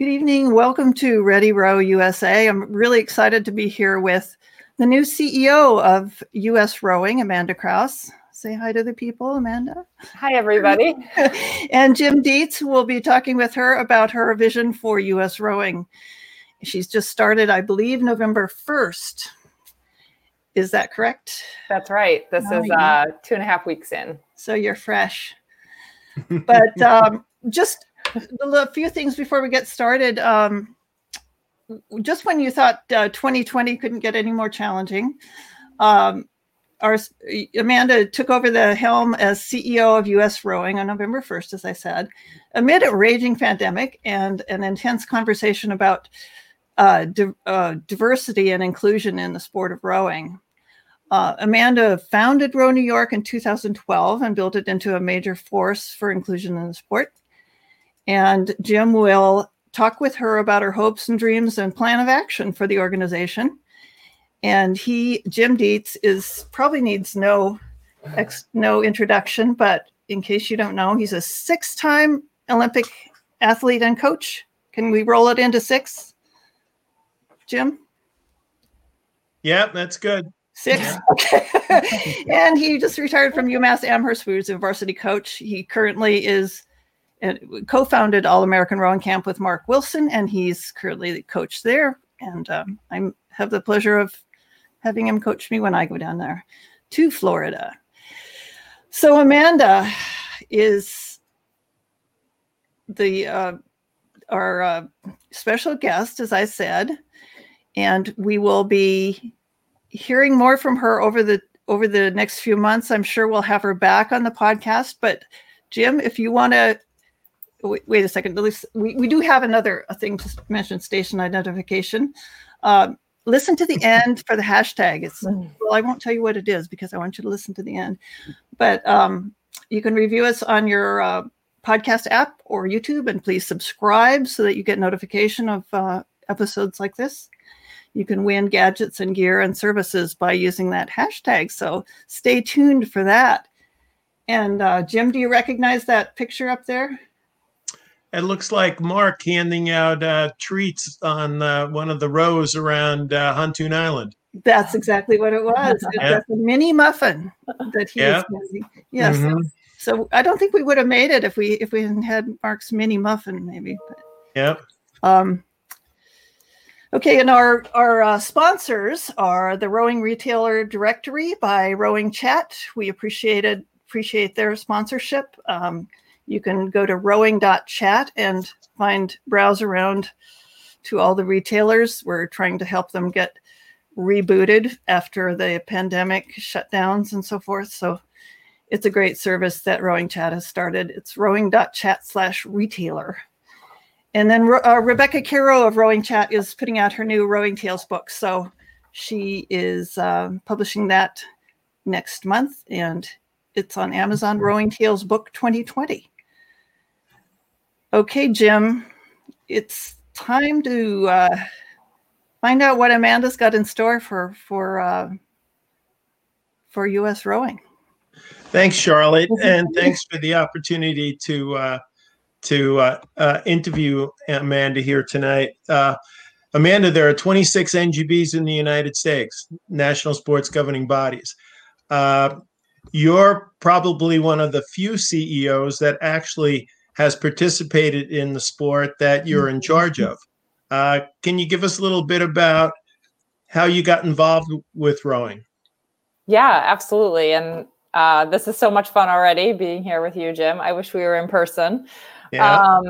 Good evening. Welcome to Ready Row USA. I'm really excited to be here with the new CEO of U.S. Rowing, Amanda Krauss. Say hi to the people, Amanda. Hi, everybody. And Jim Dietz will be talking with her about her vision for U.S. Rowing. She's just started, I believe, November 1st. Is that correct? That's right. This is 2.5 weeks in. So you're fresh. But just a few things before we get started. Just when you thought 2020 couldn't get any more challenging, Amanda took over the helm as CEO of U.S. Rowing on November 1st, as I said, amid a raging pandemic and an intense conversation about diversity and inclusion in the sport of rowing. Amanda founded Row New York in 2012 and built it into a major force for inclusion in the sport. And Jim will talk with her about her hopes and dreams and plan of action for the organization. And Jim Dietz is probably needs no introduction, but in case you don't know, he's a 6-time Olympic athlete and coach. Can we roll it into 6, Jim? Yeah, that's good. 6. Yeah. Okay. And he just retired from UMass Amherst, where he was a varsity coach. He currently is co-founded All American Rowing Camp with Mark Wilson, and he's currently the coach there. And I have the pleasure of having him coach me when I go down there to Florida. So Amanda is our special guest, as I said, and we will be hearing more from her over the next few months. I'm sure we'll have her back on the podcast. But Jim, if you want to. Wait a second. At least we do have another thing to mention, station identification. Listen to the end for the hashtag. Well, I won't tell you what it is because I want you to listen to the end. But you can review us on your podcast app or YouTube, and please subscribe so that you get notification of episodes like this. You can win gadgets and gear and services by using that hashtag. So stay tuned for that. And Jim, do you recognize that picture up there? It looks like Mark handing out treats on one of the rows around Hontoon Island. That's exactly what it was. It was a mini muffin that he was using. Yes. Mm-hmm. So I don't think we would have made it if we hadn't had Mark's mini muffin, maybe. Yep. Okay, and our sponsors are the Rowing Retailer Directory by Rowing Chat. We appreciate their sponsorship. You can go to rowing.chat and browse around to all the retailers. We're trying to help them get rebooted after the pandemic shutdowns and so forth. So it's a great service that Rowing Chat has started. It's rowing.chat/retailer. And then Rebecca Caro of Rowing Chat is putting out her new Rowing Tales book. So she is publishing that next month, and it's on Amazon, Rowing Tales Book 2020. Okay, Jim, it's time to find out what Amanda's got in store for U.S. Rowing. Thanks, Charlotte, and thanks for the opportunity to interview Amanda here tonight. Amanda, there are 26 NGBs in the United States, national sports governing bodies. You're probably one of the few CEOs that actually has participated in the sport that you're in charge of. Can you give us a little bit about how you got involved with rowing? Yeah, absolutely. And this is so much fun already being here with you, Jim. I wish we were in person. Yeah.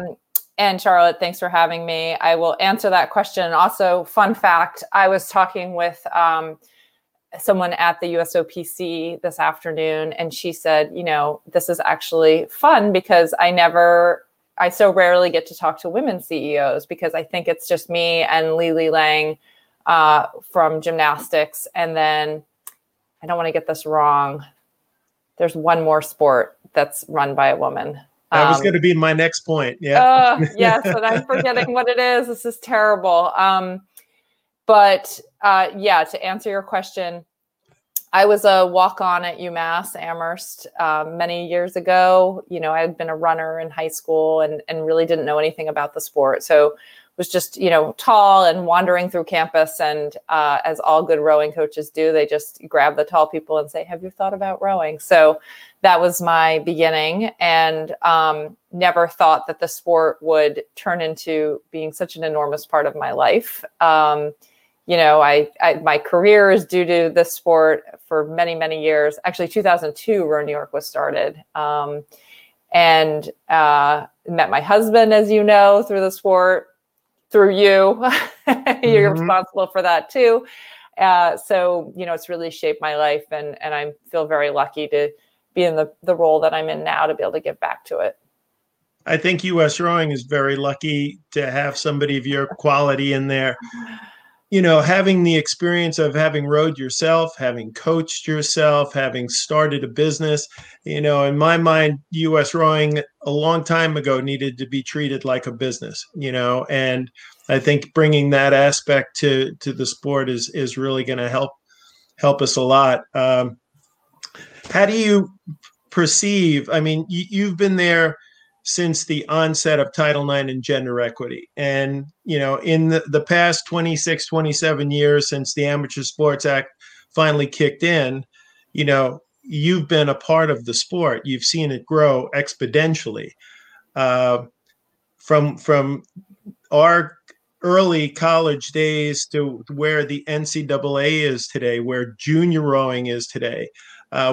And Charlotte, thanks for having me. I will answer that question. Also, fun fact, I was talking with someone at the USOPC this afternoon, and she said, you know, this is actually fun because I so rarely get to talk to women CEOs because I think it's just me and Lili Lang from gymnastics. And then I don't want to get this wrong. There's one more sport that's run by a woman. That was going to be my next point. Yeah. Yes. And I'm forgetting what it is. This is terrible. But yeah, to answer your question, I was a walk-on at UMass Amherst many years ago. You know, I had been a runner in high school and really didn't know anything about the sport. So was just, you know, tall and wandering through campus. And as all good rowing coaches do, they just grab the tall people and say, have you thought about rowing? So that was my beginning, and never thought that the sport would turn into being such an enormous part of my life. You know, I my career is due to this sport for many, many years. Actually, 2002, Row New York was started. And met my husband, as you know, through the sport. Through you, you're responsible for that too. So, you know, it's really shaped my life, and I feel very lucky to be in the role that I'm in now to be able to give back to it. I think U.S. Rowing is very lucky to have somebody of your quality in there. You know, having the experience of having rowed yourself, having coached yourself, having started a business, you know, in my mind, U.S. Rowing a long time ago needed to be treated like a business, you know, and I think bringing that aspect to the sport is really going to help us a lot. How do you perceive, I mean, you've been there since the onset of Title IX and gender equity. And, you know, in the past 26, 27 years since the Amateur Sports Act finally kicked in, you know, you've been a part of the sport. You've seen it grow exponentially. From our early college days to where the NCAA is today, where junior rowing is today.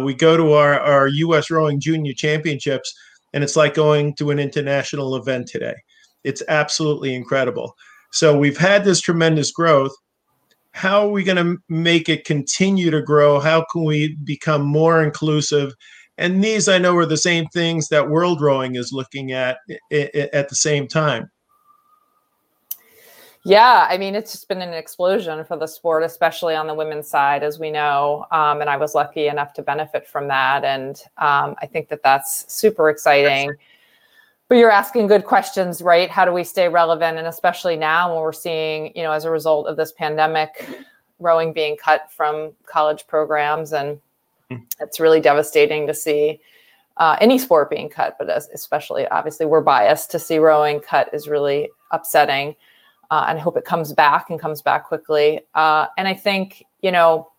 We go to our U.S. Rowing Junior Championships, and it's like going to an international event today. It's absolutely incredible. So we've had this tremendous growth. How are we going to make it continue to grow? How can we become more inclusive? And these, I know, are the same things that World Rowing is looking at the same time. Yeah, I mean, it's just been an explosion for the sport, especially on the women's side, as we know. And I was lucky enough to benefit from that. And I think that that's super exciting. But you're asking good questions, right? How do we stay relevant? And especially now when we're seeing, you know, as a result of this pandemic, rowing being cut from college programs. And it's really devastating to see any sport being cut, but especially, obviously, we're biased to see rowing cut is really upsetting. And I hope it comes back and comes back quickly. And I think, you know,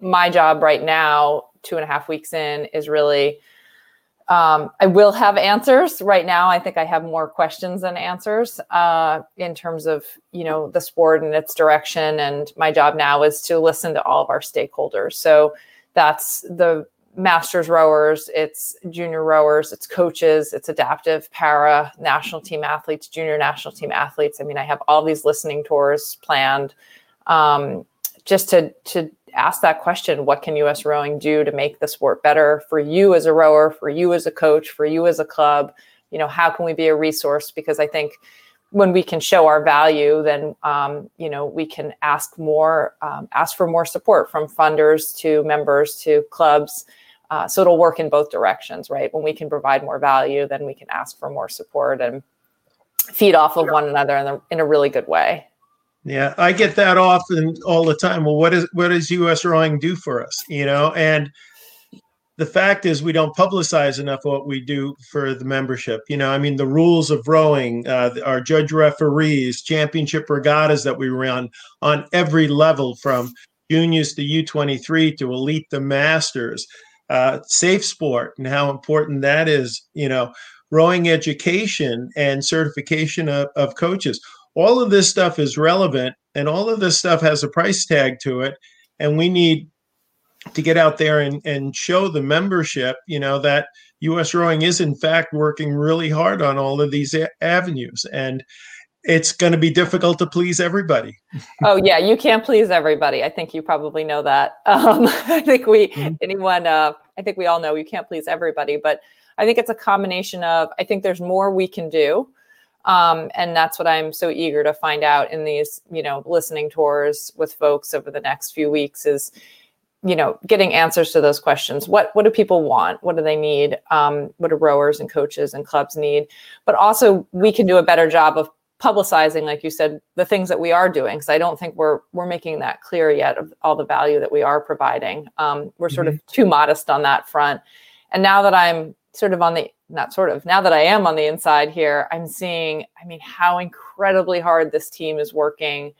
my job right now, 2.5 weeks in, is really, I will have answers. Right now, I think I have more questions than answers in terms of, you know, the sport and its direction. And my job now is to listen to all of our stakeholders. So that's the masters rowers, it's junior rowers, it's coaches, it's adaptive para, national team athletes, junior national team athletes. I mean, I have all these listening tours planned just to ask that question, what can U.S. Rowing do to make the sport better for you as a rower, for you as a coach, for you as a club? You know, how can we be a resource? Because I think when we can show our value, then, you know, we can ask more, ask for more support from funders to members to clubs. So it'll work in both directions, right? When we can provide more value, then we can ask for more support and feed off of one another in a really good way. Yeah, I get that often all the time. Well, what does U.S. Rowing do for us? You know, and the fact is we don't publicize enough what we do for the membership. You know, I mean, the rules of rowing, our judge referees, championship regattas that we run on every level from juniors to U23 to elite to masters. Safe sport and how important that is, you know, rowing education and certification of coaches. All of this stuff is relevant, and all of this stuff has a price tag to it. And we need to get out there and show the membership, you know, that U.S. Rowing is in fact working really hard on all of these avenues. And it's going to be difficult to please everybody. Oh yeah, you can't please everybody. I think you probably know that. I think I think we all know you can't please everybody, but I think it's a combination of, I think there's more we can do. And that's what I'm so eager to find out in these, you know, listening tours with folks over the next few weeks is, you know, getting answers to those questions. What do people want? What do they need? What do rowers and coaches and clubs need? But also we can do a better job of publicizing, like you said, the things that we are doing, because I don't think we're making that clear yet of all the value that we are providing. We're sort of too modest on that front. And now that I'm now that I am on the inside here, I'm seeing, I mean, how incredibly hard this team is working.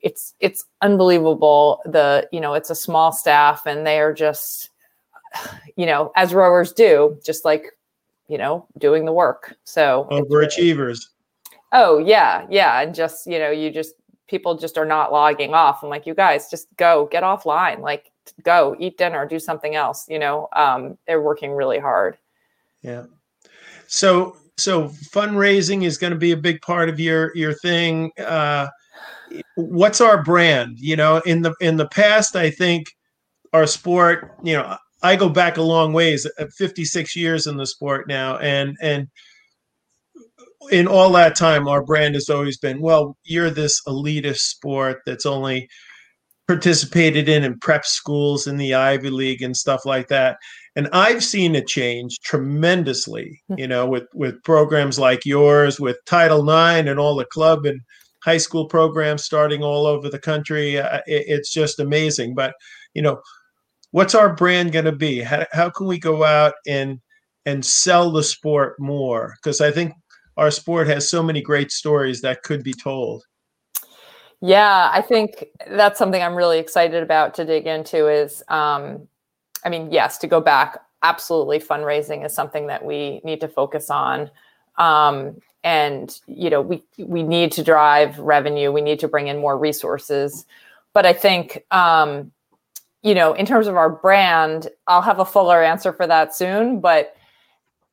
It's unbelievable. It's a small staff, and they are just, as rowers do, just like, doing the work. So overachievers. Oh yeah. Yeah. And just, people just are not logging off. I'm like, you guys just go get offline, like go eat dinner, do something else. They're working really hard. Yeah. So fundraising is going to be a big part of your thing. What's our brand? In the past, I think our sport, I go back a long ways, 56 years in the sport now. And in all that time, our brand has always been, well, you're this elitist sport that's only participated in prep schools in the Ivy League and stuff like that. And I've seen it change tremendously, with programs like yours, with Title IX and all the club and high school programs starting all over the country. It's just amazing. But, what's our brand going to be? How can we go out and sell the sport more? Because I think our sport has so many great stories that could be told. Yeah, I think that's something I'm really excited about to dig into is, yes, to go back, absolutely fundraising is something that we need to focus on. We need to drive revenue. We need to bring in more resources. But I think, in terms of our brand, I'll have a fuller answer for that soon, but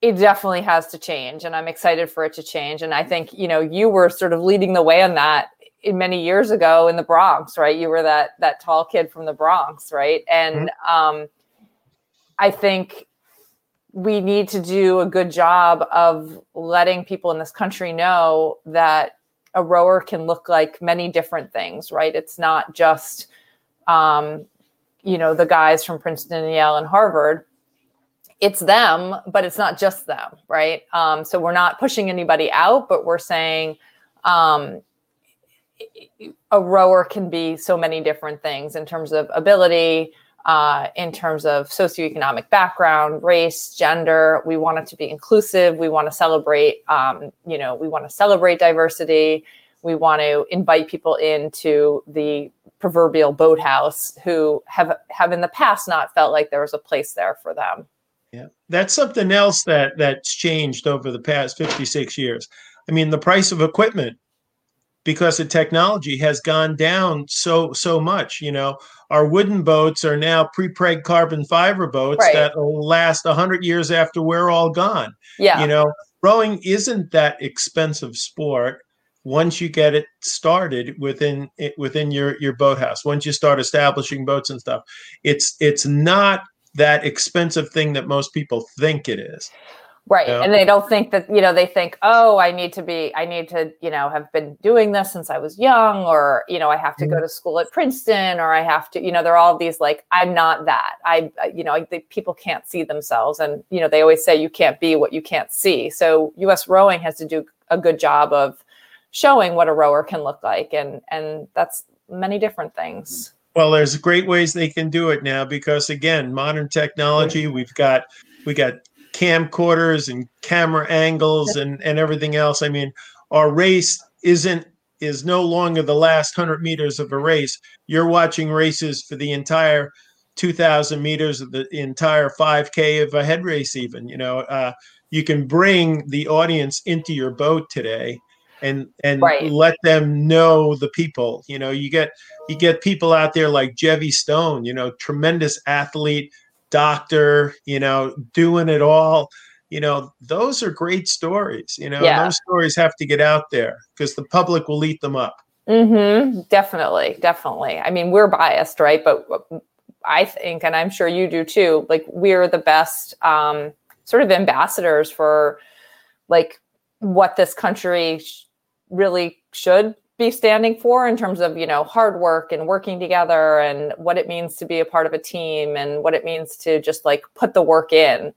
it definitely has to change, and I'm excited for it to change. And I think, you were sort of leading the way on that in many years ago in the Bronx, right? You were that tall kid from the Bronx, right? And I think we need to do a good job of letting people in this country know that a rower can look like many different things, right? It's not just, the guys from Princeton, Yale, and Harvard. It's them, but it's not just them, right? So we're not pushing anybody out, but we're saying a rower can be so many different things in terms of ability, in terms of socioeconomic background, race, gender. We want it to be inclusive. We want to celebrate, diversity. We want to invite people into the proverbial boathouse who have in the past not felt like there was a place there for them. Yeah, that's something else that's changed over the past 56 years. I mean, the price of equipment, because the technology has gone down so much. Our wooden boats are now prepreg carbon fiber boats that will last 100 years after we're all gone. Yeah. Rowing isn't that expensive sport once you get it started within your boathouse. Once you start establishing boats and stuff, it's not that expensive thing that most people think it is. Right. And they don't think that, they think, oh, I need to have been doing this since I was young, or, I have to go to school at Princeton, or I have to, there are all these, like, I'm not that. People can't see themselves. And, they always say you can't be what you can't see. So U.S. Rowing has to do a good job of showing what a rower can look like. And that's many different things. Well, there's great ways they can do it now, because, again, modern technology, we got camcorders and camera angles and everything else. I mean, our race is no longer the last 100 meters of a race. You're watching races for the entire 2,000 meters of the entire 5K of a head race. Even, you can bring the audience into your boat today and let them know the people. You get people out there like Jevy Stone, tremendous athlete, doctor, doing it all. Those are great stories. Those stories have to get out there, because the public will eat them up. Mm-hmm. Definitely. I mean, we're biased, right? But I think, and I'm sure you do too, like, we're the best sort of ambassadors for, like, what this country really should be standing for in terms of, hard work and working together, and what it means to be a part of a team, and what it means to just, like, put the work in.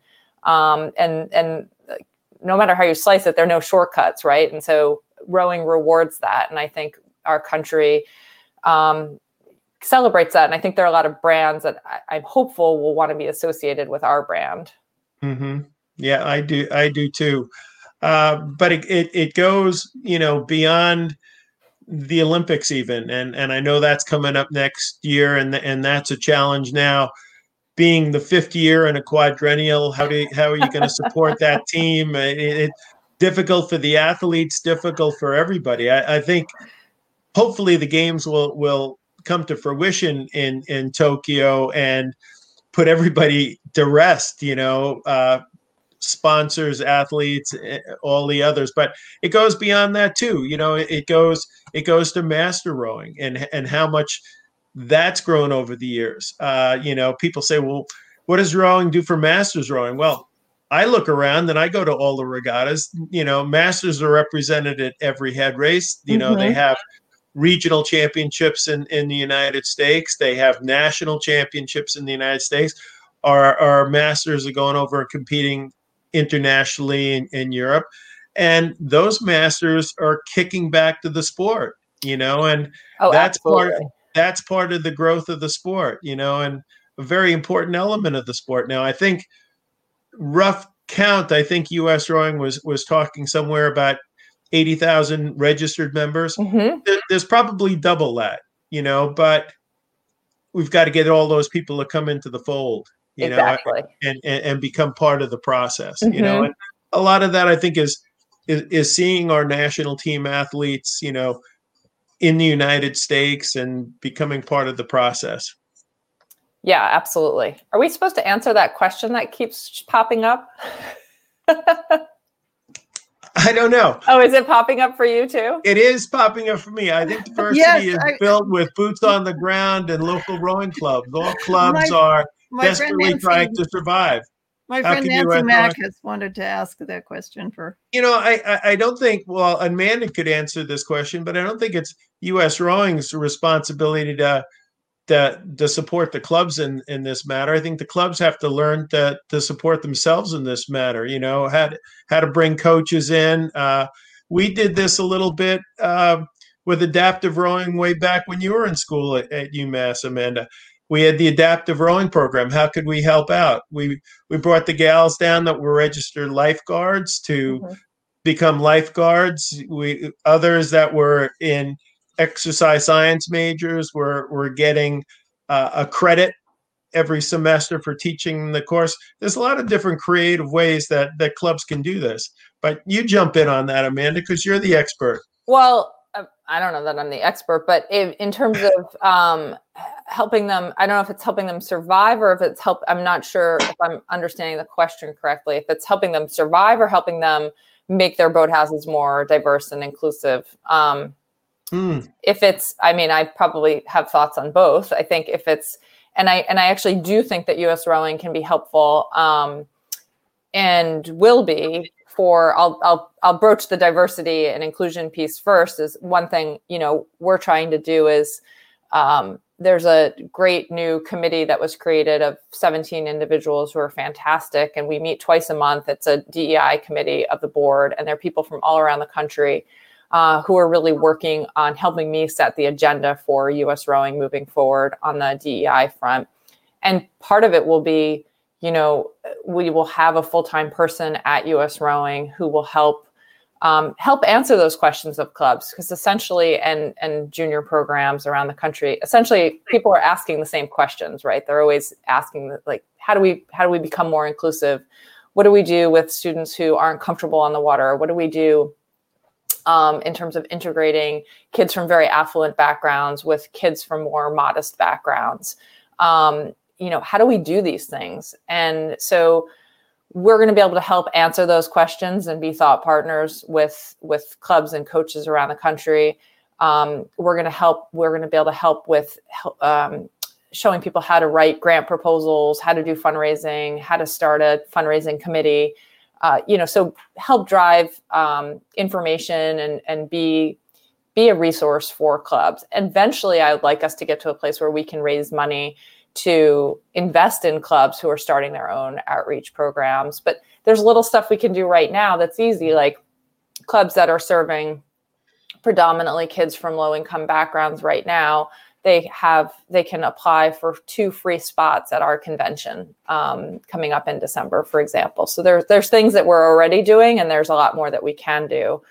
And no matter how you slice it, there are no shortcuts, right? And so rowing rewards that. And I think our country celebrates that. And I think there are a lot of brands that I'm hopeful will want to be associated with our brand. Mm-hmm. Yeah, I do too. But it goes, beyond the Olympics even. And I know that's coming up next year, and that's a challenge now. Being the fifth year in a quadrennial, how are you going to support that team? It's difficult for the athletes, difficult for everybody. I think hopefully the games will come to fruition in Tokyo and put everybody to rest, sponsors, athletes, all the others. But it goes beyond that too. It goes to master rowing and how much that's grown over the years. People say, well, what does rowing do for masters rowing? Well, I look around and I go to all the regattas. Masters are represented at every head race. Mm-hmm. They have regional championships in the United States. They have national championships in the United States. Our masters are going over and competing internationally in Europe. And those masters are kicking back to the sport, and that's absolutely. That's part of the growth of the sport, and a very important element of the sport. Now, I think rough count, U.S. Rowing was talking somewhere about 80,000 registered members. Mm-hmm. There's probably double that, but we've got to get all those people to come into the fold, exactly. and become part of the process, mm-hmm. And a lot of that I think is seeing our national team athletes, in the United States and becoming part of the process. Yeah, absolutely. Are we supposed to answer that question that keeps popping up? I don't know. Oh, is it popping up for you too? It is popping up for me. I think diversity is built with boots on the ground and local rowing clubs. All clubs are desperately trying to survive. My friend Nancy Mack has wanted to ask that question for... I don't think... Well, Amanda could answer this question, but I don't think it's U.S. Rowing's responsibility to support the clubs in this matter. I think the clubs have to learn to support themselves in this matter, how to bring coaches in. We did this a little bit with adaptive rowing way back when you were in school at UMass, Amanda. We had the adaptive rowing program. How could we help out? We brought the gals down that were registered lifeguards to mm-hmm. become lifeguards. Others that were in exercise science majors were getting a credit every semester for teaching the course. There's a lot of different creative ways that clubs can do this. But you jump in on that, Amanda, because you're the expert. Well, I don't know that I'm the expert, but in terms of helping them, I don't know if it's helping them survive or if it's I'm not sure if I'm understanding the question correctly, if it's helping them survive or helping them make their boathouses more diverse and inclusive. If it's, I probably have thoughts on both. I think if it's, and I actually do think that U.S. Rowing can be helpful and will be. I'll broach the diversity and inclusion piece first. Is one thing, we're trying to do is there's a great new committee that was created of 17 individuals who are fantastic. And we meet twice a month. It's a DEI committee of the board. And there are people from all around the country who are really working on helping me set the agenda for U.S. Rowing moving forward on the DEI front. And part of it will be, we will have a full-time person at U.S. Rowing who will help answer those questions of clubs, because essentially, and junior programs around the country, essentially people are asking the same questions, right? They're always asking, how do we become more inclusive? What do we do with students who aren't comfortable on the water? What do we do in terms of integrating kids from very affluent backgrounds with kids from more modest backgrounds? How do we do these things? And so we're going to be able to help answer those questions and be thought partners with clubs and coaches around the country. We're going to be able to help with showing people how to write grant proposals, how to do fundraising, how to start a fundraising committee, so help drive information and be a resource for clubs. Eventually, I would like us to get to a place where we can raise money to invest in clubs who are starting their own outreach programs. But there's little stuff we can do right now that's easy, like clubs that are serving predominantly kids from low-income backgrounds right now, they can apply for 2 free spots at our convention coming up in December, for example. So there's things that we're already doing, and there's a lot more that we can do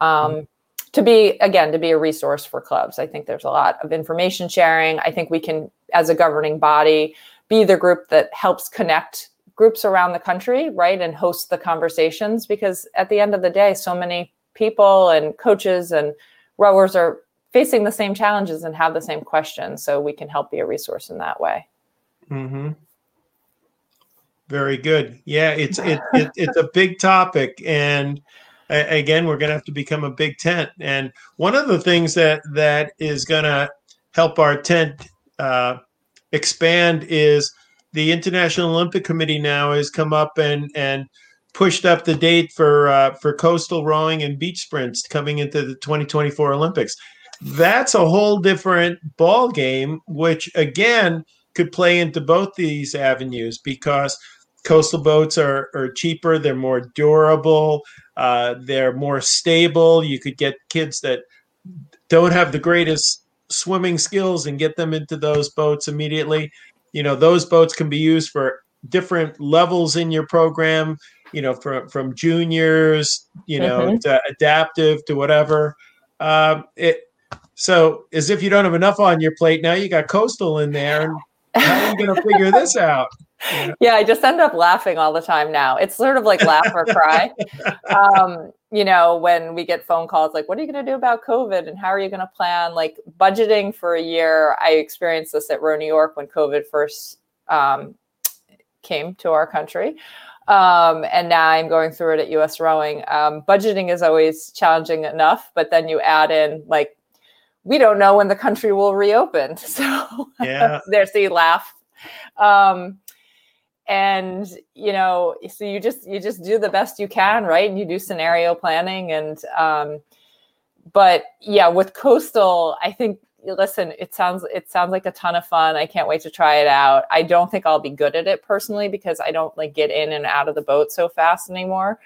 to be a resource for clubs. I think there's a lot of information sharing. I think we can, as a governing body, be the group that helps connect groups around the country, right, and host the conversations, because at the end of the day, so many people and coaches and rowers are facing the same challenges and have the same questions. So we can help be a resource in that way. Mm-hmm. Very good. Yeah. It's a big topic. And again, we're going to have to become a big tent. And one of the things that is going to help our tent expand is the International Olympic Committee now has come up and pushed up the date for coastal rowing and beach sprints coming into the 2024 Olympics. That's a whole different ball game, which again could play into both these avenues, because coastal boats are cheaper, they're more durable, they're more stable. You could get kids that don't have the greatest swimming skills and get them into those boats immediately. You know, those boats can be used for different levels in your program, you know, from juniors, you know, to adaptive to whatever. So as if you don't have enough on your plate, now you got coastal in there. And how are you going to figure this out? You know? Yeah, I just end up laughing all the time now. It's sort of like laugh or cry. You know, when we get phone calls, like, what are you going to do about COVID? And how are you going to plan? Like budgeting for a year. I experienced this at Row New York when COVID first came to our country. And now I'm going through it at U.S. Rowing. Budgeting is always challenging enough, but then you add in, like, we don't know when the country will reopen. So yeah. There's the laugh. And, you know, so you just do the best you can, right? And you do scenario planning. And, but yeah, with coastal, I think, listen, it sounds like a ton of fun. I can't wait to try it out. I don't think I'll be good at it personally, because I don't like get in and out of the boat so fast anymore.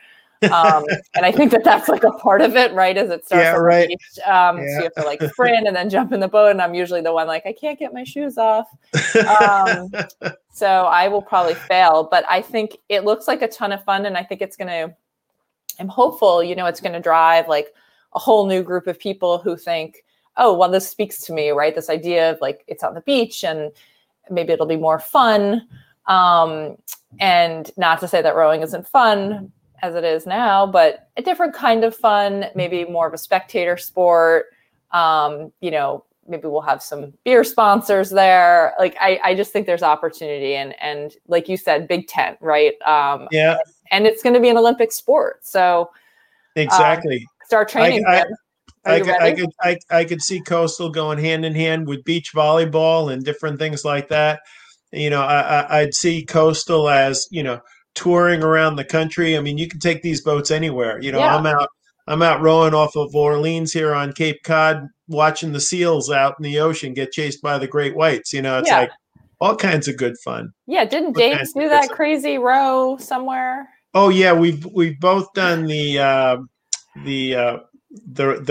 And I think that's like a part of it, right? As it starts, right. Beach, so you have to like sprint and then jump in the boat. And I'm usually the one like, I can't get my shoes off. So I will probably fail, but I think it looks like a ton of fun. And I think I'm hopeful, you know, it's going to drive like a whole new group of people who think, oh, well, this speaks to me, right? This idea of like, it's on the beach and maybe it'll be more fun. And not to say that rowing isn't fun, as it is now, but a different kind of fun, maybe more of a spectator sport. You know, maybe we'll have some beer sponsors there. Like, I just think there's opportunity and like you said, big tent, right? Yeah. And it's going to be an Olympic sport. So exactly. Start training. I could see coastal going hand in hand with beach volleyball and different things like that. You know, I'd see coastal as, you know, touring around the country. I mean, you can take these boats anywhere. You know, yeah. I'm out rowing off of Orleans here on Cape Cod, watching the seals out in the ocean get chased by the great whites. You know, it's like all kinds of good fun. Yeah, didn't Dave do that crazy row somewhere? Oh yeah, we've both done the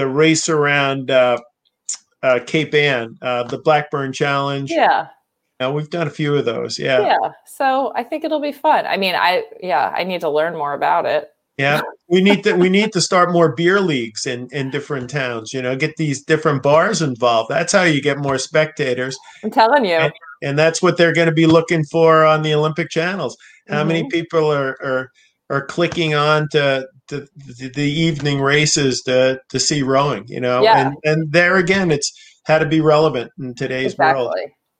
race around Cape Ann, the Blackburn Challenge. Yeah. We've done a few of those. Yeah. Yeah. So I think it'll be fun. I mean, I need to learn more about it. Yeah. We need to start more beer leagues in different towns, you know, get these different bars involved. That's how you get more spectators. I'm telling you. And that's what they're going to be looking for on the Olympic channels. How many people are clicking on to the evening races to see rowing, you know, and there again, it's how to be relevant in today's world.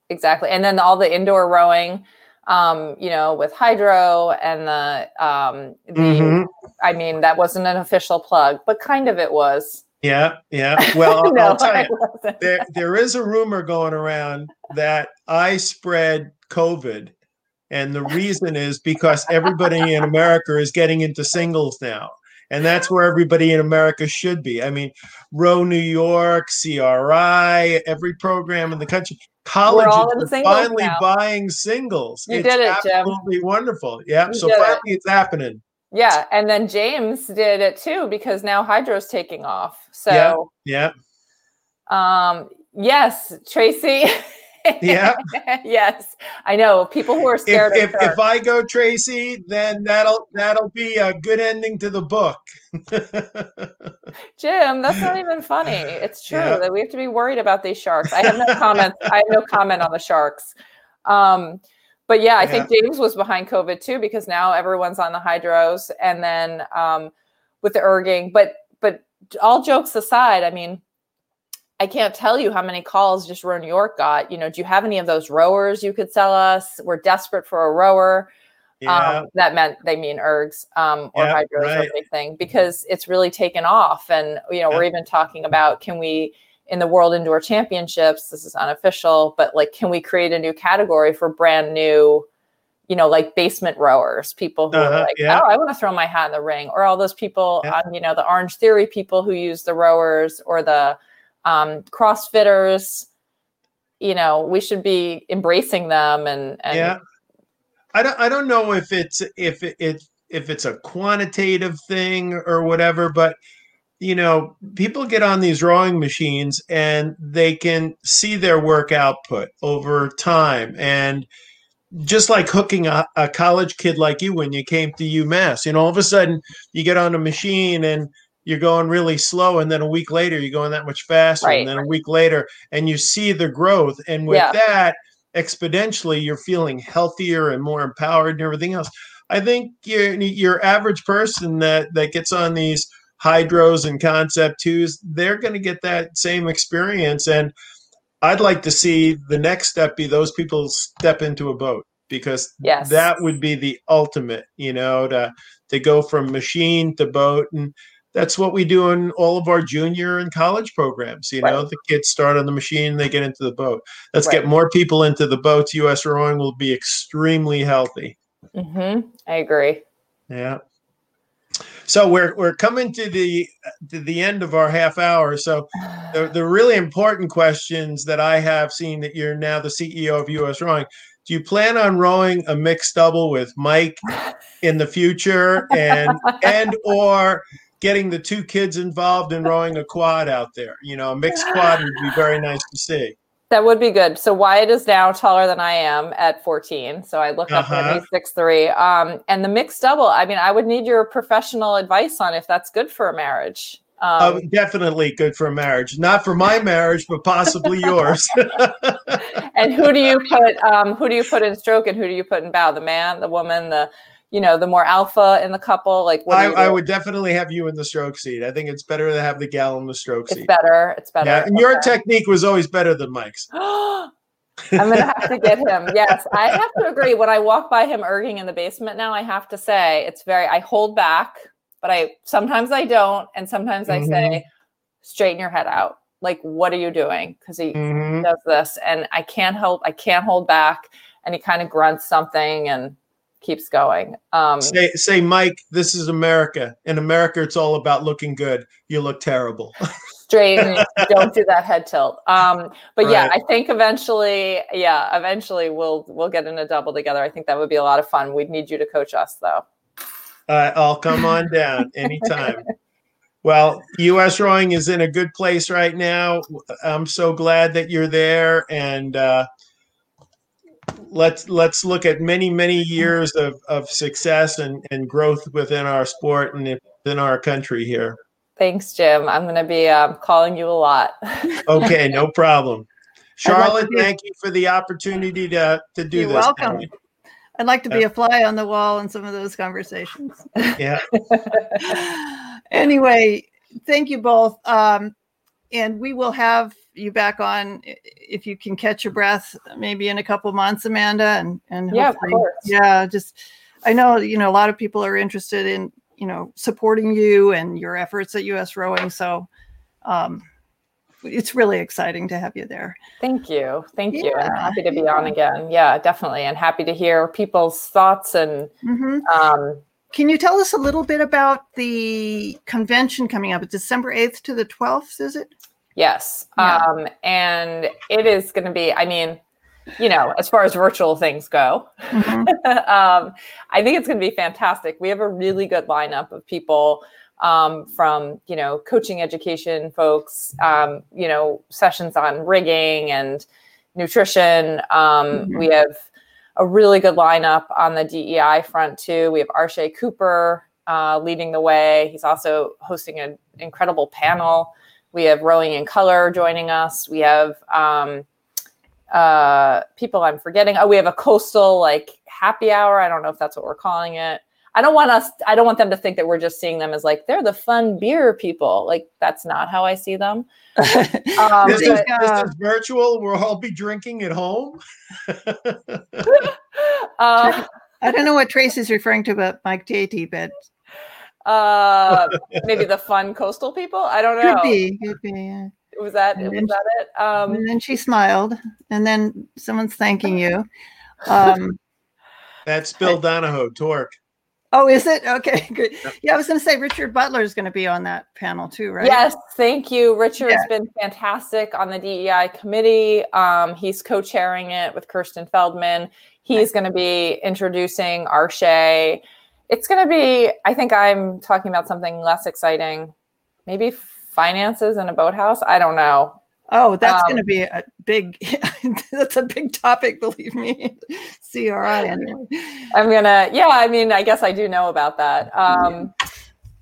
Exactly. And then all the indoor rowing, you know, with Hydro and the I mean, that wasn't an official plug, but kind of it was. Yeah. Yeah. Well, no, I'll tell you, there is a rumor going around that I spread COVID. And the reason is because everybody in America is getting into singles now. And that's where everybody in America should be. I mean, Row New York, CRI, every program in the country. Colleges are finally buying singles. You did it, Jim. It's absolutely wonderful. Yeah. So finally it's happening. Yeah. And then James did it too, because now Hydro's taking off. So yes, Tracy. Yeah. Yes. I know people who are scared of her. If I go Tracy, then that'll be a good ending to the book. Jim, that's not even funny. It's true that we have to be worried about these sharks. I have no comment. I have no comment on the sharks. But yeah, I think James was behind COVID too, because now everyone's on the Hydros, and then with the erging, but all jokes aside, I mean, I can't tell you how many calls just Row New York got. You know, do you have any of those rowers you could sell us? We're desperate for a rower. Yeah. That meant they mean ergs or hydros or anything, because it's really taken off. And, you know, we're even talking about, can we, in the World Indoor Championships, this is unofficial, but like, can we create a new category for brand new, you know, like basement rowers, people who are like, oh, I want to throw my hat in the ring. Or all those people, on, you know, the Orange Theory people who use the rowers, or the CrossFitters, you know, we should be embracing them. And I don't know if it's a quantitative thing or whatever, but you know, people get on these rowing machines and they can see their work output over time. And just like hooking a college kid like you when you came to UMass, you know, all of a sudden you get on a machine and you're going really slow, and then a week later you're going that much faster, and then a week later, and you see the growth. And with that, exponentially, you're feeling healthier and more empowered and everything else. I think your average person that gets on these Hydros and Concept2s, they're going to get that same experience. And I'd like to see the next step be those people step into a boat, because that would be the ultimate, you know, to go from machine to boat. And that's what we do in all of our junior and college programs. You know, the kids start on the machine, they get into the boat. Let's get more people into the boats. U.S. Rowing will be extremely healthy. Mm-hmm. I agree. Yeah. So we're coming to the end of our half hour. So the really important questions that I have seen, that you're now the CEO of U.S. Rowing. Do you plan on rowing a mixed double with Mike in the future, and or getting the two kids involved in rowing a quad out there? You know, a mixed quad would be very nice to see. That would be good. So Wyatt is now taller than I am at 14. So I look up at him, he's 6'3". And the mixed double, I mean, I would need your professional advice on if that's good for a marriage. Definitely good for a marriage. Not for my marriage, but possibly yours. And who do you put in stroke and who do you put in bow? The man, the woman, you know, the more alpha in the couple, like what I would definitely have you in the stroke seat. I think it's better to have the gal in the stroke seat. It's better. Yeah, and your technique was always better than Mike's. I'm going to have to get him. Yes, I have to agree. When I walk by him erging in the basement now, I have to say I hold back, but sometimes I don't. And sometimes I say, straighten your head out. Like, what are you doing? Because he does this and I can't hold back. And he kind of grunts something and keeps going. Say, Mike, this is America. In America, it's all about looking good. You look terrible. Straighten. Don't do that head tilt. But yeah, I think eventually we'll get in a double together. I think that would be a lot of fun. We'd need you to coach us though. I'll come on down anytime. Well, U.S. Rowing is in a good place right now. I'm so glad that you're there, and let's look at many, many years of success and growth within our sport and within our country here. Thanks, Jim. I'm going to be calling you a lot. Okay, no problem. Charlotte, thank you for the opportunity to do this. You're welcome. I'd like to be a fly on the wall in some of those conversations. Yeah. Anyway, thank you both. And we will have you back on if you can catch your breath, maybe in a couple months, Amanda, and hopefully, of course. Just, I know, you know, a lot of people are interested in, you know, supporting you and your efforts at U.S. Rowing. So it's really exciting to have you there. Thank you. I'm happy to be on again. Yeah, definitely. And happy to hear people's thoughts and, can you tell us a little bit about the convention coming up? It's December 8th to the 12th, is it? Yes. And it is going to be, I mean, you know, as far as virtual things go. I think it's going to be fantastic. We have a really good lineup of people from, you know, coaching education folks, you know, sessions on rigging and nutrition. We have a really good lineup on the DEI front too. We have Arshay Cooper leading the way. He's also hosting an incredible panel. We have Rowing in Color joining us. We have people I'm forgetting. Oh, we have a coastal like happy hour. I don't know if that's what we're calling it. I don't want them to think that we're just seeing them as like, they're the fun beer people. Like, that's not how I see them. This is virtual. We'll all be drinking at home. I don't know what Tracy's referring to about Mike J.T., but maybe the fun coastal people. I don't know. Could be, yeah. Was that it? And then she smiled, and then someone's thanking you. That's Bill Donahoe, Torque. Oh, is it? Okay, good. Yeah, I was going to say Richard Butler is going to be on that panel too, right? Yes, thank you. Richard's been fantastic on the DEI committee. He's co-chairing it with Kirsten Feldman. He's going to be introducing Arshay. It's going to be, I think I'm talking about something less exciting, maybe finances in a boathouse. I don't know. Oh, that's going to be a big, that's a big topic, believe me. CRI. Anyway. I guess I do know about that.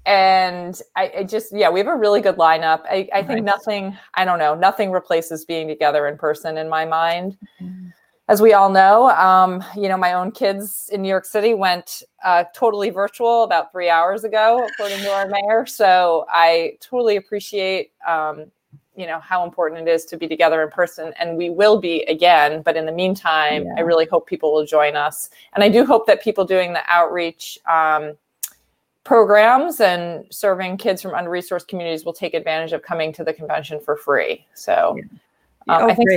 And we have a really good lineup. I think nothing replaces being together in person in my mind. As we all know, you know, my own kids in New York City went totally virtual about 3 hours ago, according to our mayor. So I totally appreciate, you know, how important it is to be together in person. And we will be again. But in the meantime, I really hope people will join us. And I do hope that people doing the outreach programs and serving kids from under-resourced communities will take advantage of coming to the convention for free. So. I think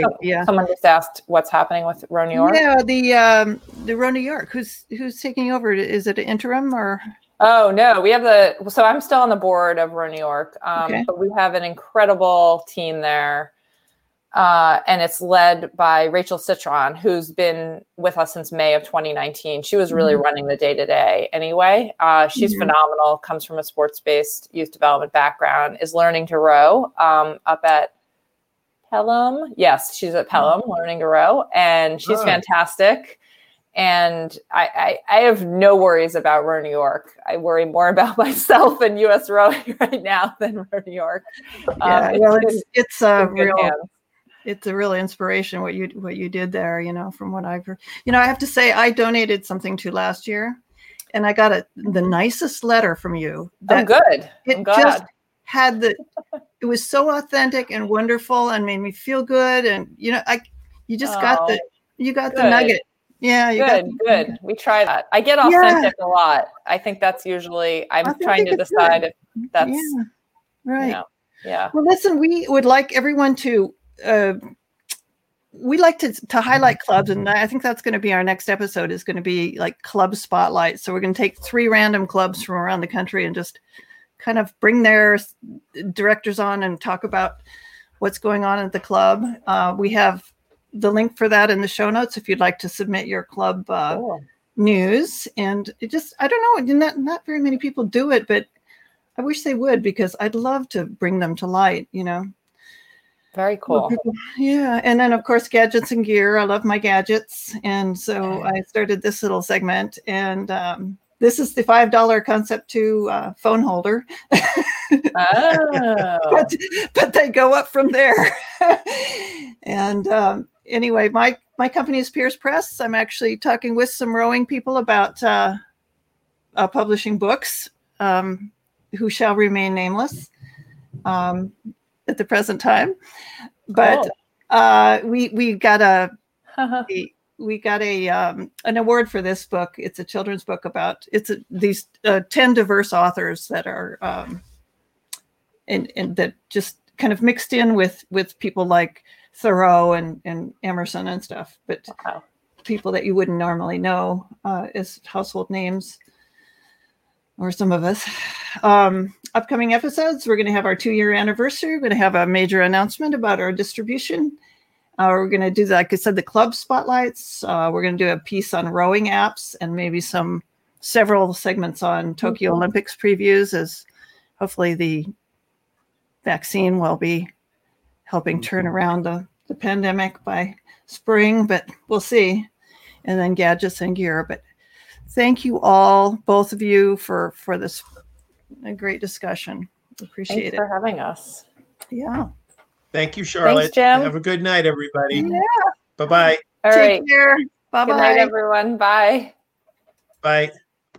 someone just asked what's happening with Row New York. Yeah, the Row New York. Who's taking over? Is it an interim or? Oh no, we have so I'm still on the board of Row New York, but we have an incredible team there, and it's led by Rachel Citron, who's been with us since May of 2019. She was really running the day-to-day anyway. She's phenomenal. Comes from a sports-based youth development background. Is learning to row up at Pelham. Yes, she's at Pelham learning to row, and she's fantastic. And I have no worries about Row New York. I worry more about myself and U.S. Rowing right now than Row New York. It's a real inspiration what you did there. You know, from what I've heard. You know, I have to say I donated something to last year, and I got the nicest letter from you. It was so authentic and wonderful and made me feel good. And, you know, you got the nugget. Yeah. Good. We try that. I get authentic a lot. I think that's usually, I'm trying to decide if that's right. You know, yeah. Well, listen, we would like everyone to, we like to highlight clubs. And I think that's going to be our next episode is going to be like club spotlight. So we're going to take 3 random clubs from around the country and just kind of bring their directors on and talk about what's going on at the club. We have the link for that in the show notes if you'd like to submit your club news. And it just, I don't know, not very many people do it, but I wish they would because I'd love to bring them to light, you know. Very cool. Yeah. And then, of course, gadgets and gear. I love my gadgets. And so I started this little segment and, this is the $5 Concept2 phone holder. But they go up from there. And anyway, my company is Pierce Press. I'm actually talking with some rowing people about publishing books who shall remain nameless at the present time. But we got an award for this book. It's a children's book about these 10 diverse authors that are and that just kind of mixed in with people like Thoreau and Emerson and stuff, but people that you wouldn't normally know as household names or some of us. Upcoming episodes, we're going to have our 2-year anniversary. We're going to have a major announcement about our distribution. We're going to do, like I said, the club spotlights. We're going to do a piece on rowing apps and maybe several segments on Tokyo Olympics previews, as hopefully the vaccine will be helping turn around the pandemic by spring, but we'll see. And then gadgets and gear. But thank you all, both of you, for this great discussion. Appreciate it. Thanks for having us. Yeah. Thank you, Charlotte. Thanks, Jim. Have a good night, everybody. Yeah. Bye-bye. All right. Take care. Bye-bye. Good night, everyone. Bye. Bye.